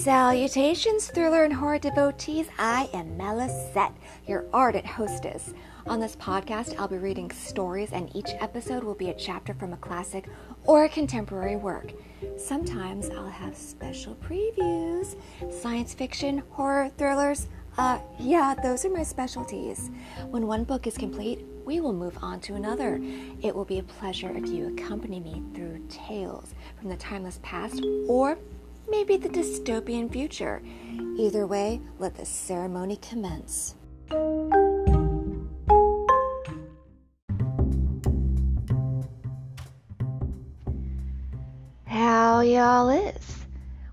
Salutations, thriller and horror devotees. I am Melysette, your ardent hostess. On this podcast, I'll be reading stories, and each episode will be a chapter from a classic or a contemporary work. Sometimes I'll have special previews, science fiction, horror, thrillers. Those are my specialties. When one book is complete, we will move on to another. It will be a pleasure if you accompany me through tales from the timeless past or maybe the dystopian future. Either way, let the ceremony commence. How y'all is?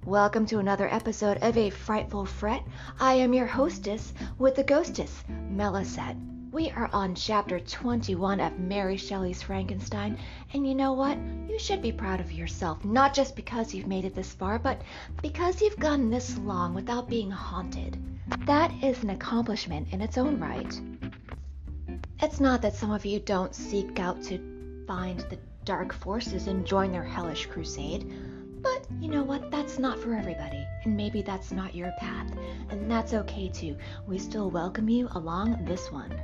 Welcome to another episode of A Frightful Fret. I am your hostess with the ghostess, Melysette. We are on chapter 21 of Mary Shelley's Frankenstein, and you know what? You should be proud of yourself, not just because you've made it this far, but because you've gone this long without being haunted. That is an accomplishment in its own right. It's not that some of you don't seek out to find the dark forces and join their hellish crusade, but you know what? That's not for everybody, and maybe that's not your path, and that's okay too. We still welcome you along this one.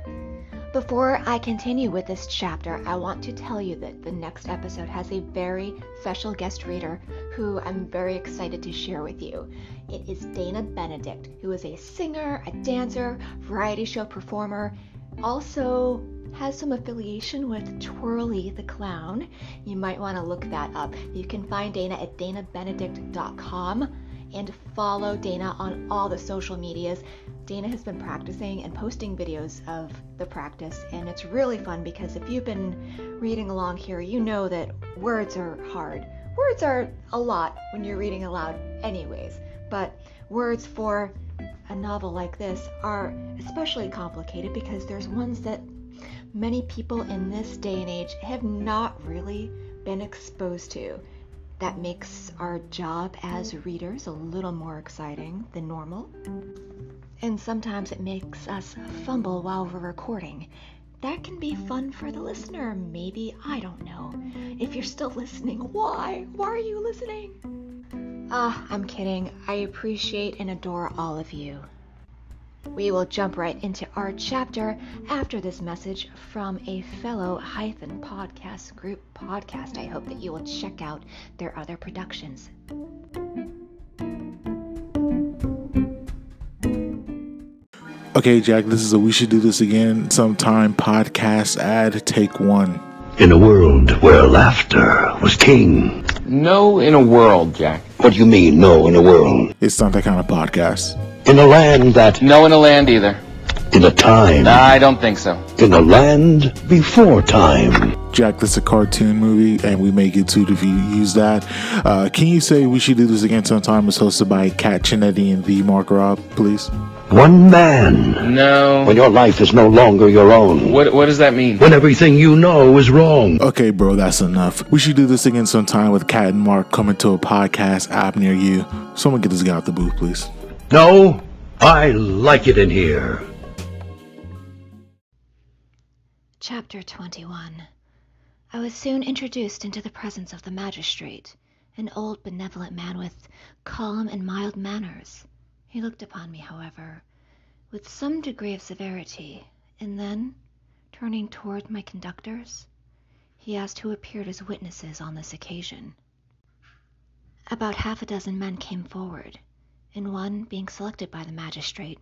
Before I continue with this chapter, I want to tell you that the next episode has a very special guest reader who I'm very excited to share with you. It is Dana Benedict, who is a singer, a dancer, variety show performer, also has some affiliation with Twirly the Clown. You might want to look that up. You can find Dana at danabenedict.com and follow Dana on all the social medias. Dana has been practicing and posting videos of the practice, and it's really fun because if you've been reading along here, you know that words are hard. Words are a lot when you're reading aloud anyways, but words for a novel like this are especially complicated because there's ones that many people in this day and age have not really been exposed to. That makes our job as readers a little more exciting than normal. And sometimes it makes us fumble while we're recording. That can be fun for the listener, maybe. I don't know. If you're still listening, why? Why are you listening? I'm kidding. I appreciate and adore all of you. We will jump right into our chapter after this message from a fellow Hyphen Podcast Group podcast. I hope that you will check out their other productions. Okay, Jack, this is a We Should Do This Again sometime podcast ad, take one. In a world where laughter was king. No, in a world, Jack. What do you mean, no, in a world? It's not that kind of podcast. In a land that... No, in a land either. In a time... I don't think so. In a land before time. Jack, this is a cartoon movie, and we may get sued if you use that. Can you say We Should Do This Again sometime is hosted by Kat Chinetti and the Mark Rob, please? One man. No. When your life is no longer your own. What does that mean? When everything you know is wrong. Okay, bro, that's enough. We Should Do This Again sometime with Kat and Mark coming to a podcast app near you. Someone get this guy out the booth, please. No, I like it in here. Chapter 21. I was soon introduced into the presence of the magistrate, an old benevolent man with calm and mild manners. He looked upon me, however, with some degree of severity, and then, turning toward my conductors, he asked who appeared as witnesses on this occasion. About half a dozen men came forward, and one being selected by the magistrate,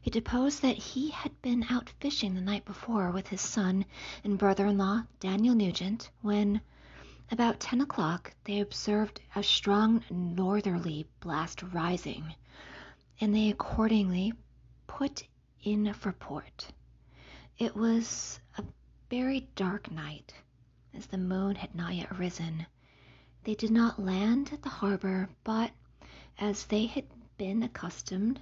he deposed that he had been out fishing the night before with his son and brother-in-law, Daniel Nugent, when, about 10 o'clock, they observed a strong northerly blast rising, and they accordingly put in for port. It was a very dark night, as the moon had not yet risen. They did not land at the harbor, but, as they had been accustomed,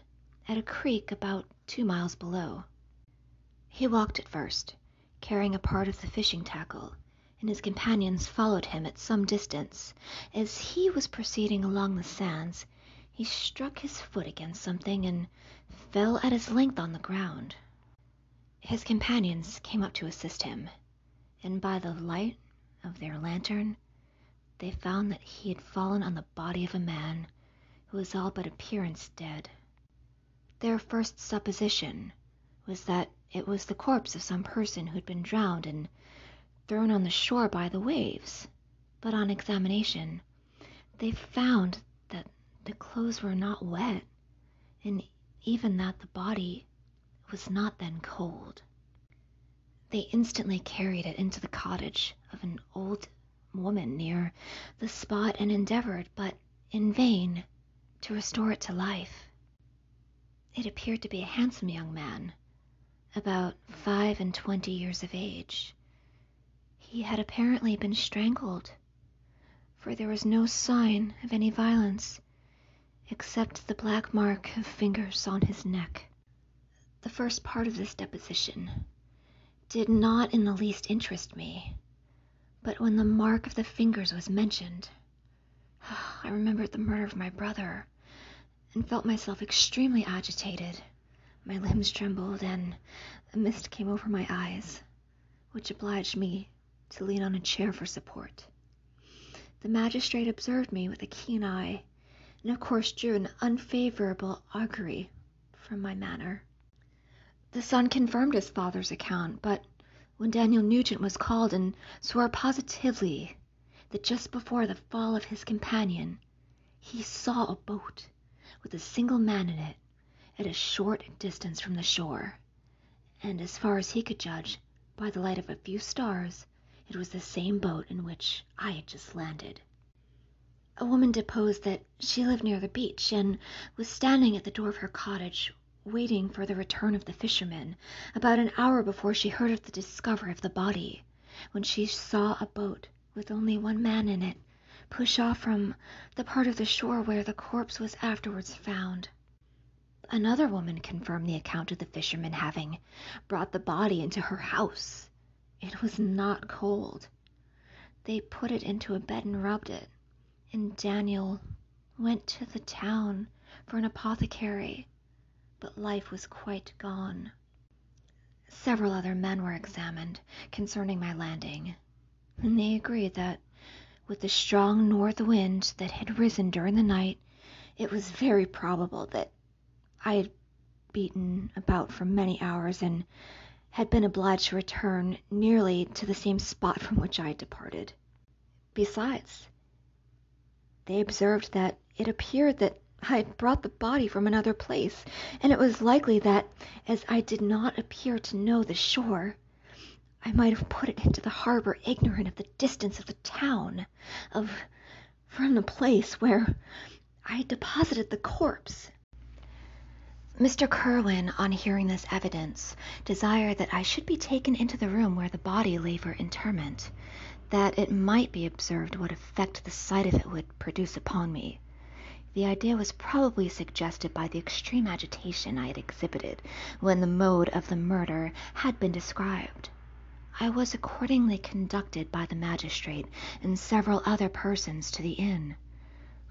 at a creek about 2 miles below. He walked at first, carrying a part of the fishing tackle, and his companions followed him at some distance. As he was proceeding along the sands, he struck his foot against something and fell at his length on the ground. His companions came up to assist him, and by the light of their lantern, they found that he had fallen on the body of a man who was all but appearance dead. Their first supposition was that it was the corpse of some person who'd been drowned and thrown on the shore by the waves, but on examination, they found that the clothes were not wet, and even that the body was not then cold. They instantly carried it into the cottage of an old woman near the spot and endeavored, but in vain, to restore it to life. It appeared to be a handsome young man, about 25 and 20 years of age. He had apparently been strangled, for there was no sign of any violence, except the black mark of fingers on his neck. The first part of this deposition did not in the least interest me, but when the mark of the fingers was mentioned, I remembered the murder of my brother, and felt myself extremely agitated. My limbs trembled, and a mist came over my eyes, which obliged me to lean on a chair for support. The magistrate observed me with a keen eye, and of course drew an unfavorable augury from my manner. The son confirmed his father's account, but when Daniel Nugent was called and swore positively that just before the fall of his companion, he saw a boat with a single man in it at a short distance from the shore, and as far as he could judge, by the light of a few stars, it was the same boat in which I had just landed. A woman deposed that she lived near the beach and was standing at the door of her cottage waiting for the return of the fishermen, about an hour before she heard of the discovery of the body, when she saw a boat with only one man in it push off from the part of the shore where the corpse was afterwards found. Another woman confirmed the account of the fishermen having brought the body into her house. It was not cold. They put it into a bed and rubbed it, and Daniel went to the town for an apothecary, but life was quite gone. Several other men were examined concerning my landing, and they agreed that, with the strong north wind that had risen during the night, it was very probable that I had beaten about for many hours and had been obliged to return nearly to the same spot from which I had departed. Besides, they observed that it appeared that I had brought the body from another place, and it was likely that, as I did not appear to know the shore, I might have put it into the harbor ignorant of the distance of the town from the place where I had deposited the corpse. Mr. Curwen, on hearing this evidence, desired that I should be taken into the room where the body lay for interment, that it might be observed what effect the sight of it would produce upon me. The idea was probably suggested by the extreme agitation I had exhibited when the mode of the murder had been described. I was accordingly conducted by the magistrate and several other persons to the inn.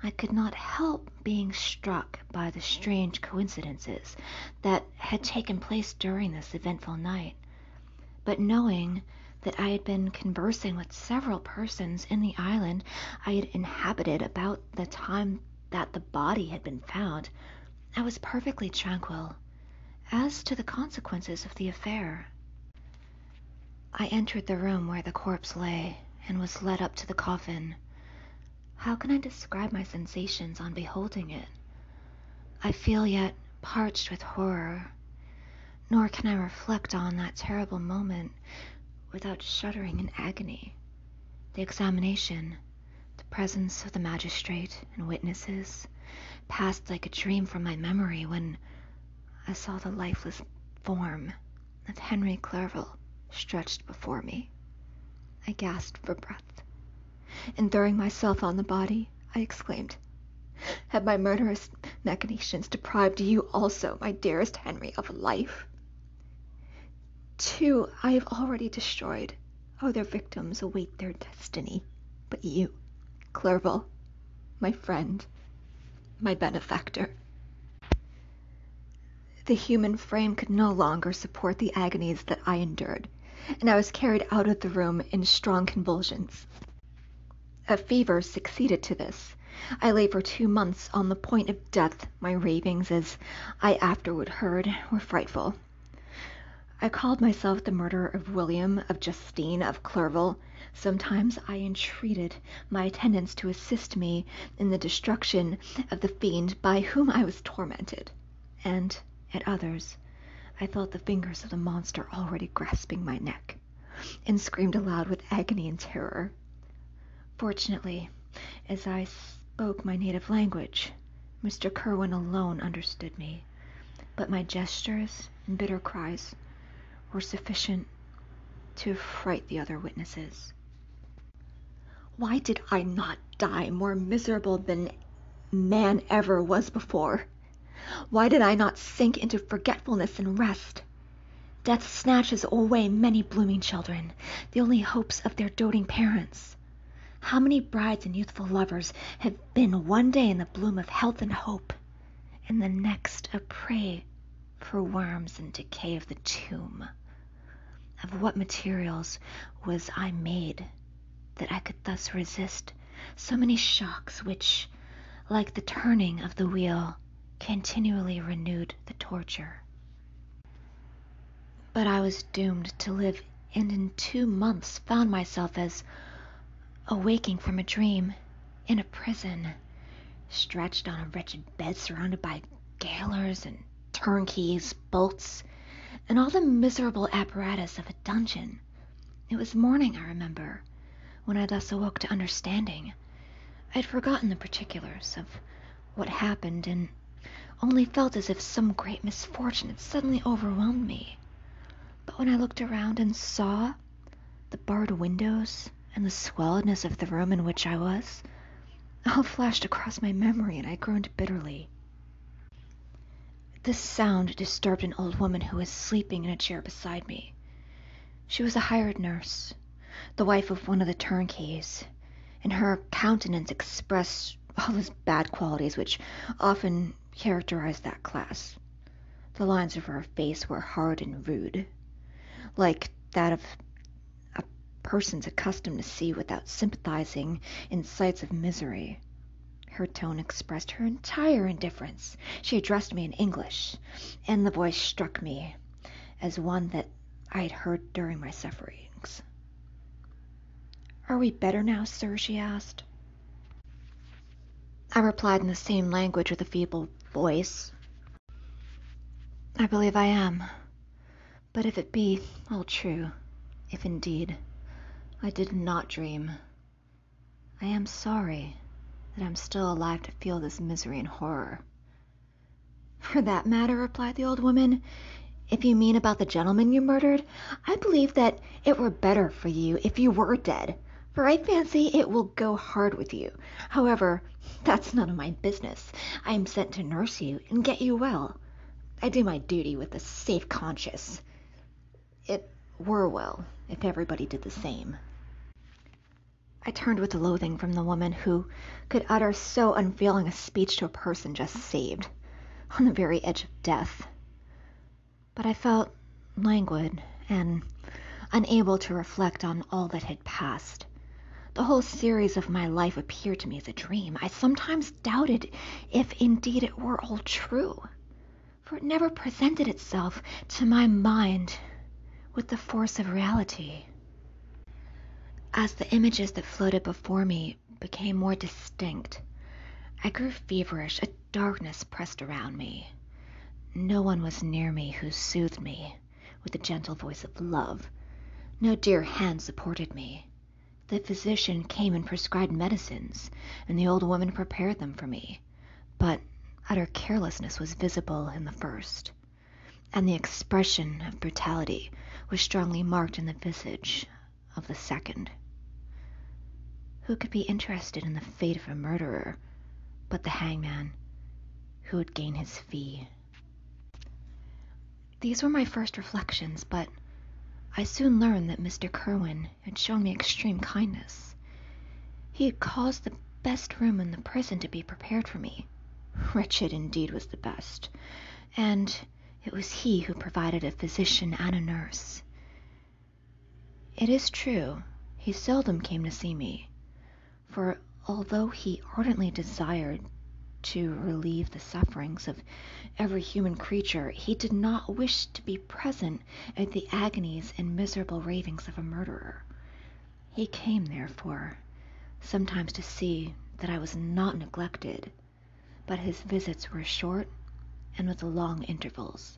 I could not help being struck by the strange coincidences that had taken place during this eventful night, but knowing that I had been conversing with several persons in the island I had inhabited about the time that the body had been found, I was perfectly tranquil as to the consequences of the affair. I entered the room where the corpse lay and was led up to the coffin. How can I describe my sensations on beholding it? I feel yet parched with horror, nor can I reflect on that terrible moment without shuddering in agony. The examination, the presence of the magistrate and witnesses passed like a dream from my memory when I saw the lifeless form of Henry Clerval stretched before me. I gasped for breath, and throwing myself on the body, I exclaimed, "Have my murderous machinations deprived you also, my dearest Henry, of life? Two I have already destroyed. Other victims await their destiny, but you, Clerval, my friend, my benefactor." The human frame could no longer support the agonies that I endured, and I was carried out of the room in strong convulsions. A fever succeeded to this, I lay for 2 months on the point of death. My ravings, as I afterward heard, were frightful. I called myself the murderer of William, of Justine, of Clerval. Sometimes I entreated my attendants to assist me in the destruction of the fiend by whom I was tormented, and at others I felt the fingers of the monster already grasping my neck, and screamed aloud with agony and terror. Fortunately, as I spoke my native language, Mr. Kirwin alone understood me, but my gestures and bitter cries were sufficient to affright the other witnesses. Why did I not die more miserable than man ever was before? Why did I not sink into forgetfulness and rest? Death snatches away many blooming children, the only hopes of their doting parents. How many brides and youthful lovers have been one day in the bloom of health and hope, and the next a prey for worms and decay of the tomb? Of what materials was I made that I could thus resist so many shocks which, like the turning of the wheel, continually renewed the torture? But I was doomed to live, and in 2 months found myself as awaking from a dream in a prison, stretched on a wretched bed surrounded by gaolers and turnkeys, bolts, and all the miserable apparatus of a dungeon. It was morning, I remember, when I thus awoke to understanding. I had forgotten the particulars of what happened, and only felt as if some great misfortune had suddenly overwhelmed me. But when I looked around and saw the barred windows and the squalidness of the room in which I was, all flashed across my memory, and I groaned bitterly. This sound disturbed an old woman who was sleeping in a chair beside me. She was a hired nurse, the wife of one of the turnkeys, and her countenance expressed all those bad qualities which often characterize that class. The lines of her face were hard and rude, like that of a person accustomed to see without sympathizing in sights of misery. Her tone expressed her entire indifference. She addressed me in English, and the voice struck me as one that I had heard during my sufferings. "Are we better now, sir?" she asked. I replied in the same language with a feeble voice, "I believe I am, but if it be all true, if indeed I did not dream, I am sorry that I'm still alive to feel this misery and horror." "For that matter," replied the old woman, "if you mean about the gentleman you murdered, I believe that it were better for you if you were dead, for I fancy it will go hard with you. However, that's none of my business. I am sent to nurse you and get you well. I do my duty with a safe conscience. It were well if everybody did the same." I turned with loathing from the woman who could utter so unfeeling a speech to a person just saved, on the very edge of death. But I felt languid and unable to reflect on all that had passed. The whole series of my life appeared to me as a dream. I sometimes doubted if indeed it were all true, for it never presented itself to my mind with the force of reality. As the images that floated before me became more distinct, I grew feverish. A darkness pressed around me. No one was near me who soothed me with the gentle voice of love. No dear hand supported me. The physician came and prescribed medicines, and the old woman prepared them for me, but utter carelessness was visible in the first, and the expression of brutality was strongly marked in the visage of the second. Who could be interested in the fate of a murderer but the hangman, who would gain his fee? These were my first reflections, but I soon learned that Mr. Kirwin had shown me extreme kindness. He had caused the best room in the prison to be prepared for me. Wretched indeed was the best, and it was he who provided a physician and a nurse. It is true, he seldom came to see me, for although he ardently desired to relieve the sufferings of every human creature, he did not wish to be present at the agonies and miserable ravings of a murderer. He came, therefore, sometimes to see that I was not neglected, but his visits were short and with long intervals.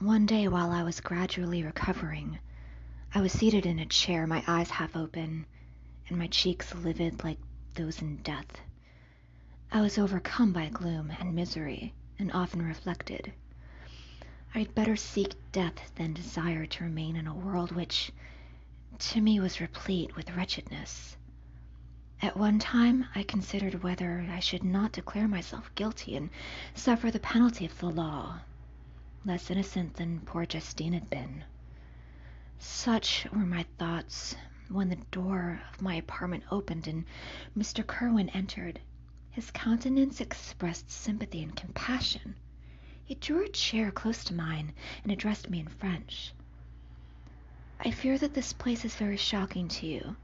One day, while I was gradually recovering, I was seated in a chair, my eyes half open, and my cheeks livid like those in death. I was overcome by gloom and misery, and often reflected, I had better seek death than desire to remain in a world which, to me, was replete with wretchedness. At one time I considered whether I should not declare myself guilty and suffer the penalty of the law, less innocent than poor Justine had been. Such were my thoughts when the door of my apartment opened and Mr. Kirwin entered. His countenance expressed sympathy and compassion. He drew a chair close to mine and addressed me in French. "I fear that this place is very shocking to you.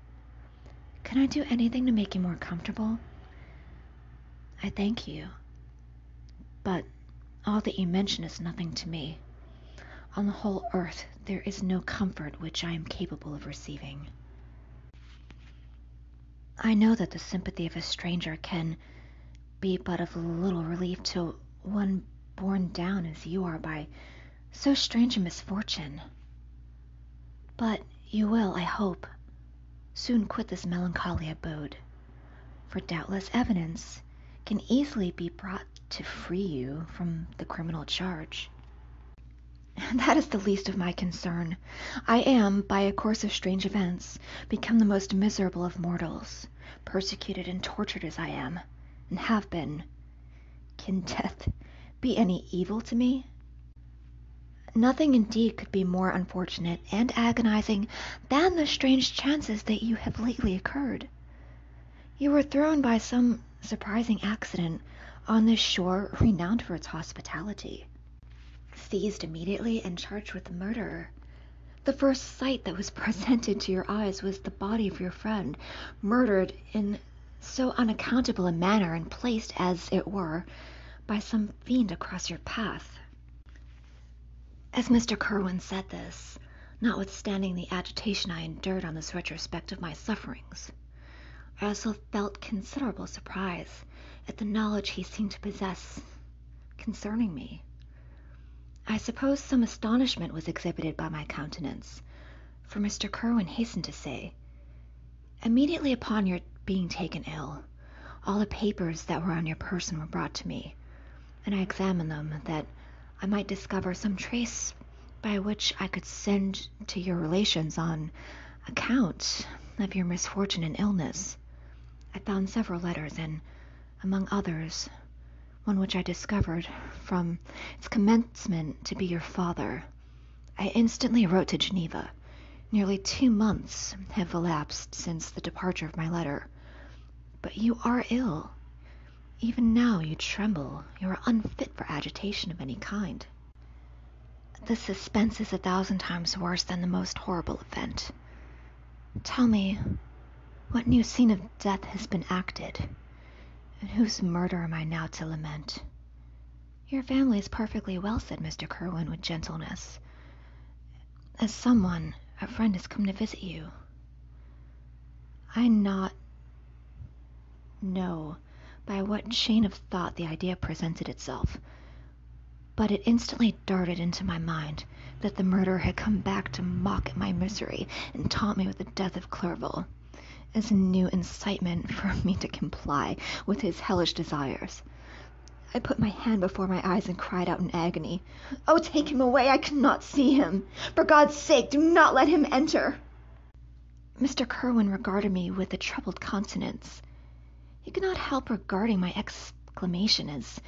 Can I do anything to make you more comfortable?" "I thank you, but all that you mention is nothing to me. On the whole earth, there is no comfort which I am capable of receiving." I know that the sympathy of a stranger can be but of little relief to one borne down as you are by so strange a misfortune. But you will, I hope, soon quit this melancholy abode, for doubtless evidence can easily be brought to free you from the criminal charge. That is the least of my concern. I am, by a course of strange events, become the most miserable of mortals, persecuted and tortured as I am, and have been. Can death be any evil to me? Nothing indeed could be more unfortunate and agonizing than the strange chances that you have lately occurred. You were thrown by some surprising accident on this shore renowned for its hospitality, seized immediately and charged with murder. The first sight that was presented to your eyes was the body of your friend, murdered in so unaccountable a manner and placed, as it were, by some fiend across your path. As Mr. Kirwin said this, notwithstanding the agitation I endured on this retrospect of my sufferings, I also felt considerable surprise at the knowledge he seemed to possess concerning me. I suppose some astonishment was exhibited by my countenance, for Mr. Kirwin hastened to say, "Immediately upon your being taken ill, all the papers that were on your person were brought to me, and I examined them that I might discover some trace by which I could send to your relations on account of your misfortune and illness. I found several letters, and among others, one which I discovered from its commencement to be your father. I instantly wrote to Geneva. Nearly 2 months have elapsed since the departure of my letter. But you are ill. Even now you tremble. You are unfit for agitation of any kind. The suspense is 1,000 times worse than the most horrible event. Tell me, what new scene of death has been acted? And whose murder am I now to lament?" "Your family is perfectly well," said Mr. Kirwin with gentleness. "As someone, a friend, has come to visit you." I not know by what chain of thought the idea presented itself, but it instantly darted into my mind that the murderer had come back to mock at my misery and taunt me with the death of Clerval, as a new incitement for me to comply with his hellish desires. I put my hand before my eyes and cried out in agony, "Oh, take him away! I cannot see him! For God's sake, do not let him enter!" Mr. Kirwin regarded me with a troubled countenance. He could not help regarding my exclamation as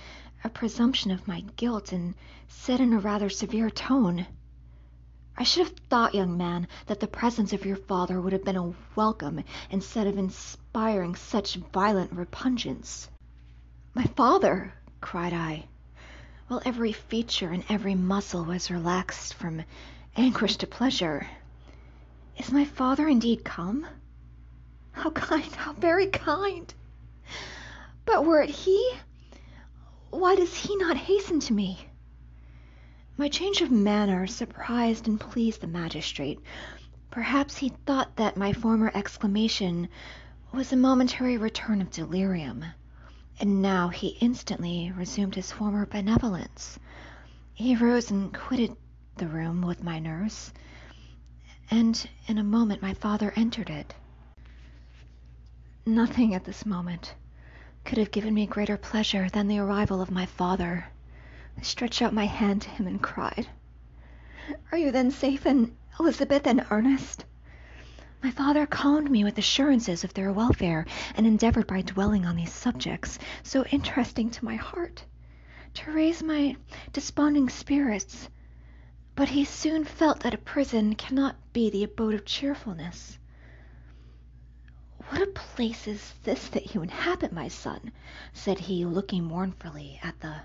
a presumption of my guilt, and said in a rather severe tone, "I should have thought, young man, that the presence of your father would have been a welcome instead of inspiring such violent repugnance." "My father!" cried I, while every feature and every muscle was relaxed from anguish to pleasure. "Is my father indeed come? How kind, how very kind. But were it he, why does he not hasten to me?" My change of manner surprised and pleased the magistrate. Perhaps he thought that my former exclamation was a momentary return of delirium, and now he instantly resumed his former benevolence. He rose and quitted the room with my nurse, and in a moment my father entered it. Nothing at this moment could have given me greater pleasure than the arrival of my father. I stretched out my hand to him and cried, "Are you then safe in Elizabeth and Ernest?" My father calmed me with assurances of their welfare, and endeavored by dwelling on these subjects, so interesting to my heart, to raise my desponding spirits, but he soon felt that a prison cannot be the abode of cheerfulness. "What a place is this that you inhabit, my son?" said he, looking mournfully at the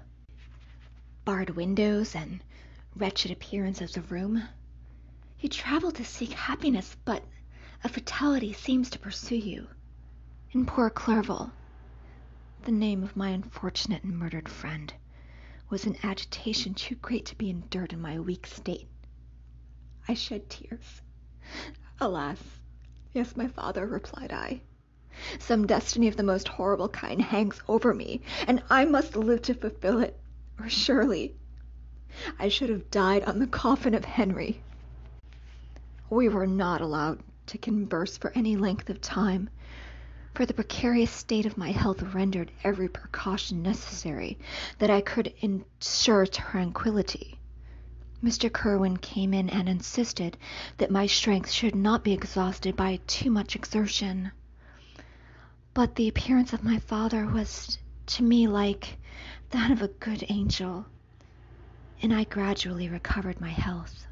barred windows and wretched appearance of the room. "You travel to seek happiness, but a fatality seems to pursue you. And poor Clerval," the name of my unfortunate and murdered friend, was an agitation too great to be endured in my weak state. I shed tears. "Alas, yes, my father," replied I. "Some destiny of the most horrible kind hangs over me, and I must live to fulfill it, or surely I should have died on the coffin of Henry." We were not allowed to converse for any length of time, for the precarious state of my health rendered every precaution necessary that I could ensure tranquillity. Mr. Curwen came in and insisted that my strength should not be exhausted by too much exertion. But the appearance of my father was to me like that of a good angel, and I gradually recovered my health.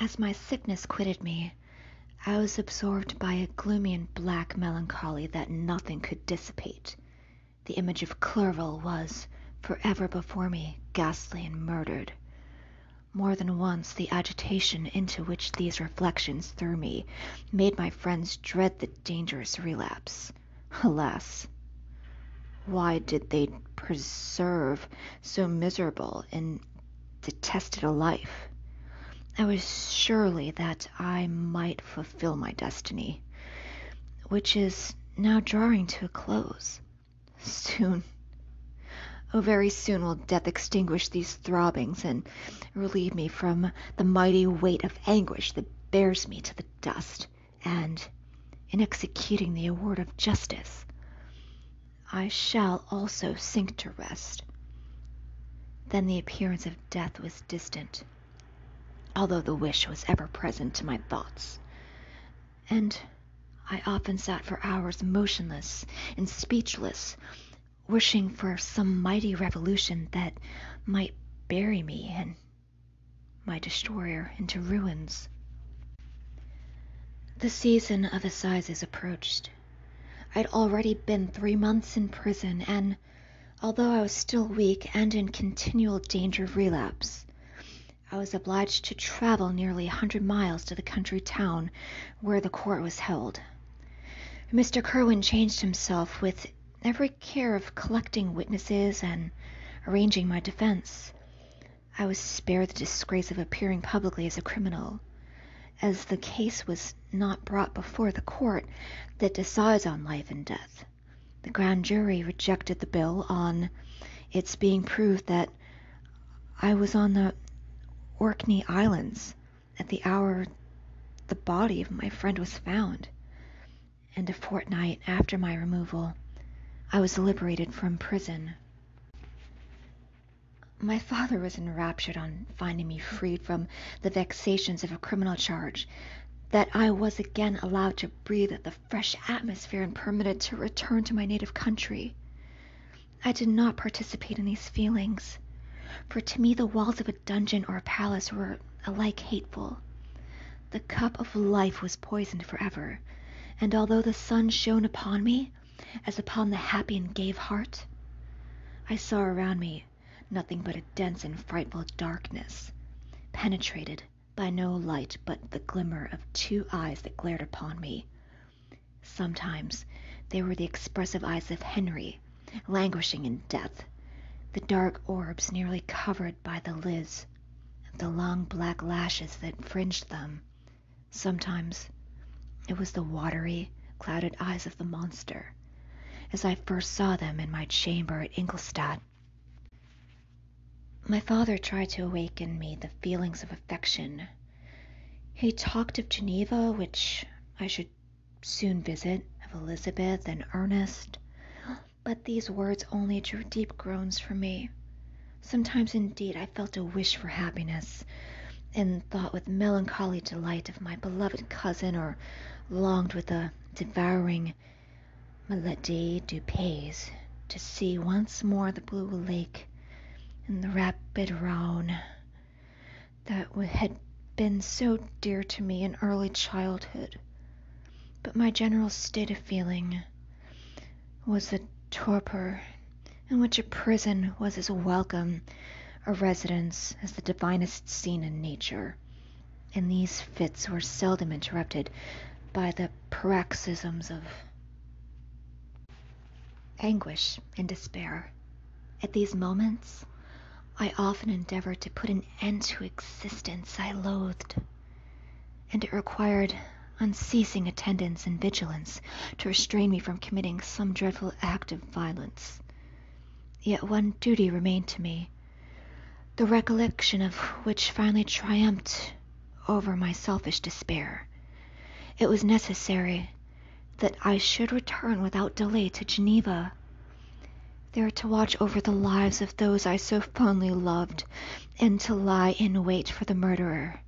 As my sickness quitted me, I was absorbed by a gloomy and black melancholy that nothing could dissipate. The image of Clerval was forever before me, ghastly and murdered. More than once the agitation into which these reflections threw me made my friends dread the dangerous relapse. Alas, why did they preserve so miserable and detested a life? I was surely that I might fulfill my destiny, which is now drawing to a close. Soon, oh very soon, will death extinguish these throbbings and relieve me from the mighty weight of anguish that bears me to the dust, and, in executing the award of justice, I shall also sink to rest. Then the appearance of death was distant, although the wish was ever present to my thoughts, and I often sat for hours motionless and speechless, wishing for some mighty revolution that might bury me and my destroyer into ruins. The season of assizes approached. I had already been 3 months in prison, and although I was still weak and in continual danger of relapse, I was obliged to travel nearly 100 miles to the country town where the court was held. Mr. Curwen changed himself with every care of collecting witnesses and arranging my defense. I was spared the disgrace of appearing publicly as a criminal, as the case was not brought before the court that decides on life and death. The grand jury rejected the bill on its being proved that I was on the Orkney Islands at the hour the body of my friend was found, and a fortnight after my removal I was liberated from prison. My father was enraptured on finding me freed from the vexations of a criminal charge, that I was again allowed to breathe the fresh atmosphere and permitted to return to my native country. I did not participate in these feelings, for to me the walls of a dungeon or a palace were alike hateful. The cup of life was poisoned forever, and although the sun shone upon me, as upon the happy and gay of heart, I saw around me nothing but a dense and frightful darkness, penetrated by no light but the glimmer of two eyes that glared upon me. Sometimes they were the expressive eyes of Henry, languishing in death, the dark orbs nearly covered by the lids, the long black lashes that fringed them. Sometimes it was the watery, clouded eyes of the monster, as I first saw them in my chamber at Ingolstadt. My father tried to awaken in me the feelings of affection. He talked of Geneva, which I should soon visit, of Elizabeth and Ernest, but these words only drew deep groans from me. Sometimes, indeed, I felt a wish for happiness, and thought with melancholy delight of my beloved cousin, or longed with a devouring Maladie du Pays to see once more the blue lake and the rapid Rhone that had been so dear to me in early childhood. But my general state of feeling was a torpor in which a prison was as welcome a residence as the divinest scene in nature, and these fits were seldom interrupted by the paroxysms of anguish and despair. At these moments, I often endeavored to put an end to existence I loathed, and it required unceasing attendance and vigilance to restrain me from committing some dreadful act of violence. Yet one duty remained to me, the recollection of which finally triumphed over my selfish despair. It was necessary that I should return without delay to Geneva, there to watch over the lives of those I so fondly loved, and to lie in wait for the murderer,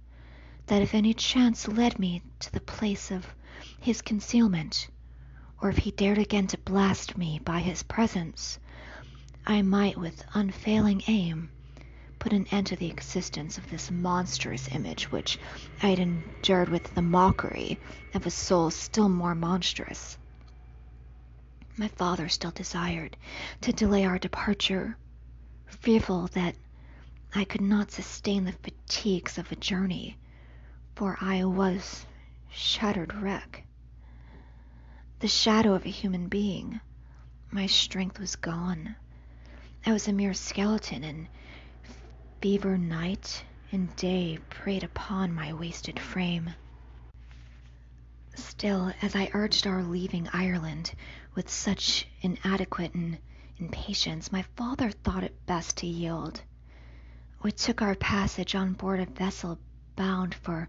that if any chance led me to the place of his concealment, or if he dared again to blast me by his presence, I might, with unfailing aim, put an end to the existence of this monstrous image which I had endured with the mockery of a soul still more monstrous. My father still desired to delay our departure, fearful that I could not sustain the fatigues of a journey, for I was a shattered wreck, the shadow of a human being. My strength was gone. I was a mere skeleton, and fever night and day preyed upon my wasted frame. Still, as I urged our leaving Ireland with such inadequate impatience, my father thought it best to yield. We took our passage on board a vessel bound for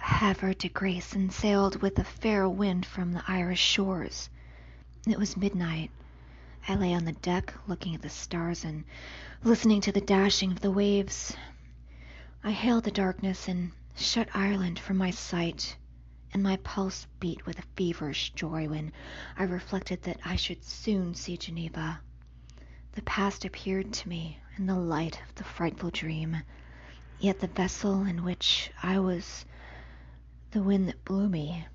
Havre de Grace, and sailed with a fair wind from the Irish shores. It was midnight. I lay on the deck, looking at the stars and listening to the dashing of the waves. I hailed the darkness and shut Ireland from my sight, and my pulse beat with a feverish joy when I reflected that I should soon see Geneva. The past appeared to me in the light of the frightful dream, yet the vessel in which I was, the wind that blew me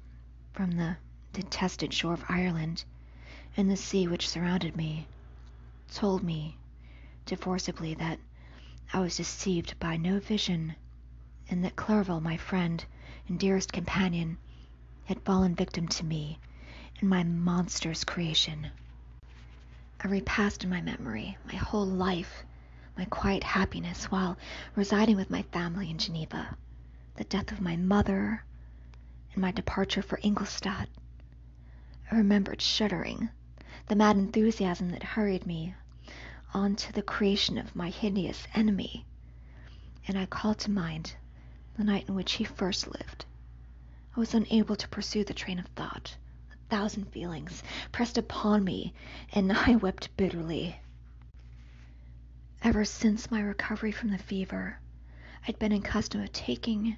from the detested shore of Ireland, and the sea which surrounded me, told me too forcibly that I was deceived by no vision, and that Clerval, my friend and dearest companion, had fallen victim to me and my monstrous creation. I repassed in my memory my whole life, my quiet happiness while residing with my family in Geneva, the death of my mother, and my departure for Ingolstadt. I remembered shuddering the mad enthusiasm that hurried me on to the creation of my hideous enemy, and I called to mind the night in which he first lived. I was unable to pursue the train of thought. A thousand feelings pressed upon me, and I wept bitterly. Ever since my recovery from the fever, I'd been accustomed to taking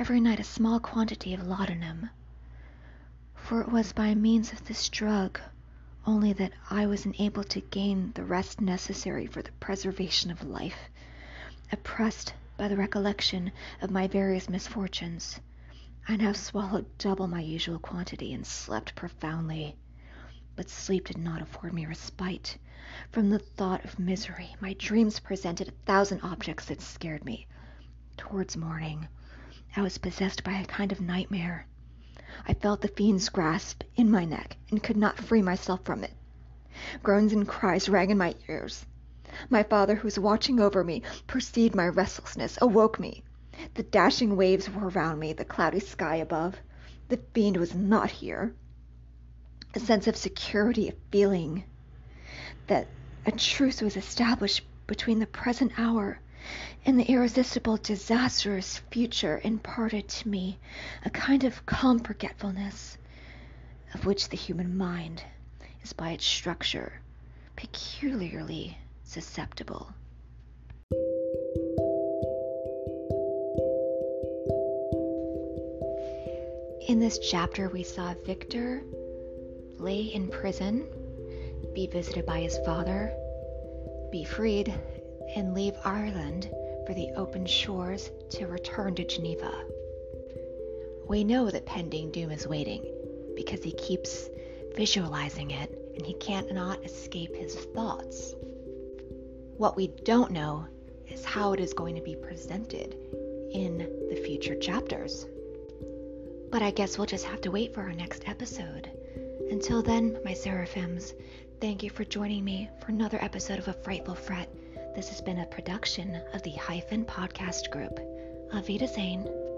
every night a small quantity of laudanum, for it was by means of this drug only that I was enabled to gain the rest necessary for the preservation of life. Oppressed by the recollection of my various misfortunes, I now swallowed double my usual quantity and slept profoundly. But sleep did not afford me respite from the thought of misery. My dreams presented a thousand objects that scared me. Towards morning, I was possessed by a kind of nightmare. I felt the fiend's grasp in my neck and could not free myself from it. Groans and cries rang in my ears. My father, who was watching over me, perceived my restlessness, awoke me. The dashing waves were around me, the cloudy sky above. The fiend was not here. A sense of security, a feeling that a truce was established between the present hour and the irresistible, disastrous future imparted to me a kind of calm forgetfulness of which the human mind is by its structure peculiarly susceptible. In this chapter, we saw Victor lay in prison, be visited by his father, be freed, and leave Ireland for the open shores to return to Geneva. We know that pending doom is waiting because he keeps visualizing it and he cannot escape his thoughts. What we don't know is how it is going to be presented in the future chapters. But I guess we'll just have to wait for our next episode. Until then, my seraphims, thank you for joining me for another episode of A Frightful Fret. This has been a production of the Hyphen Podcast Group. Avita Zane.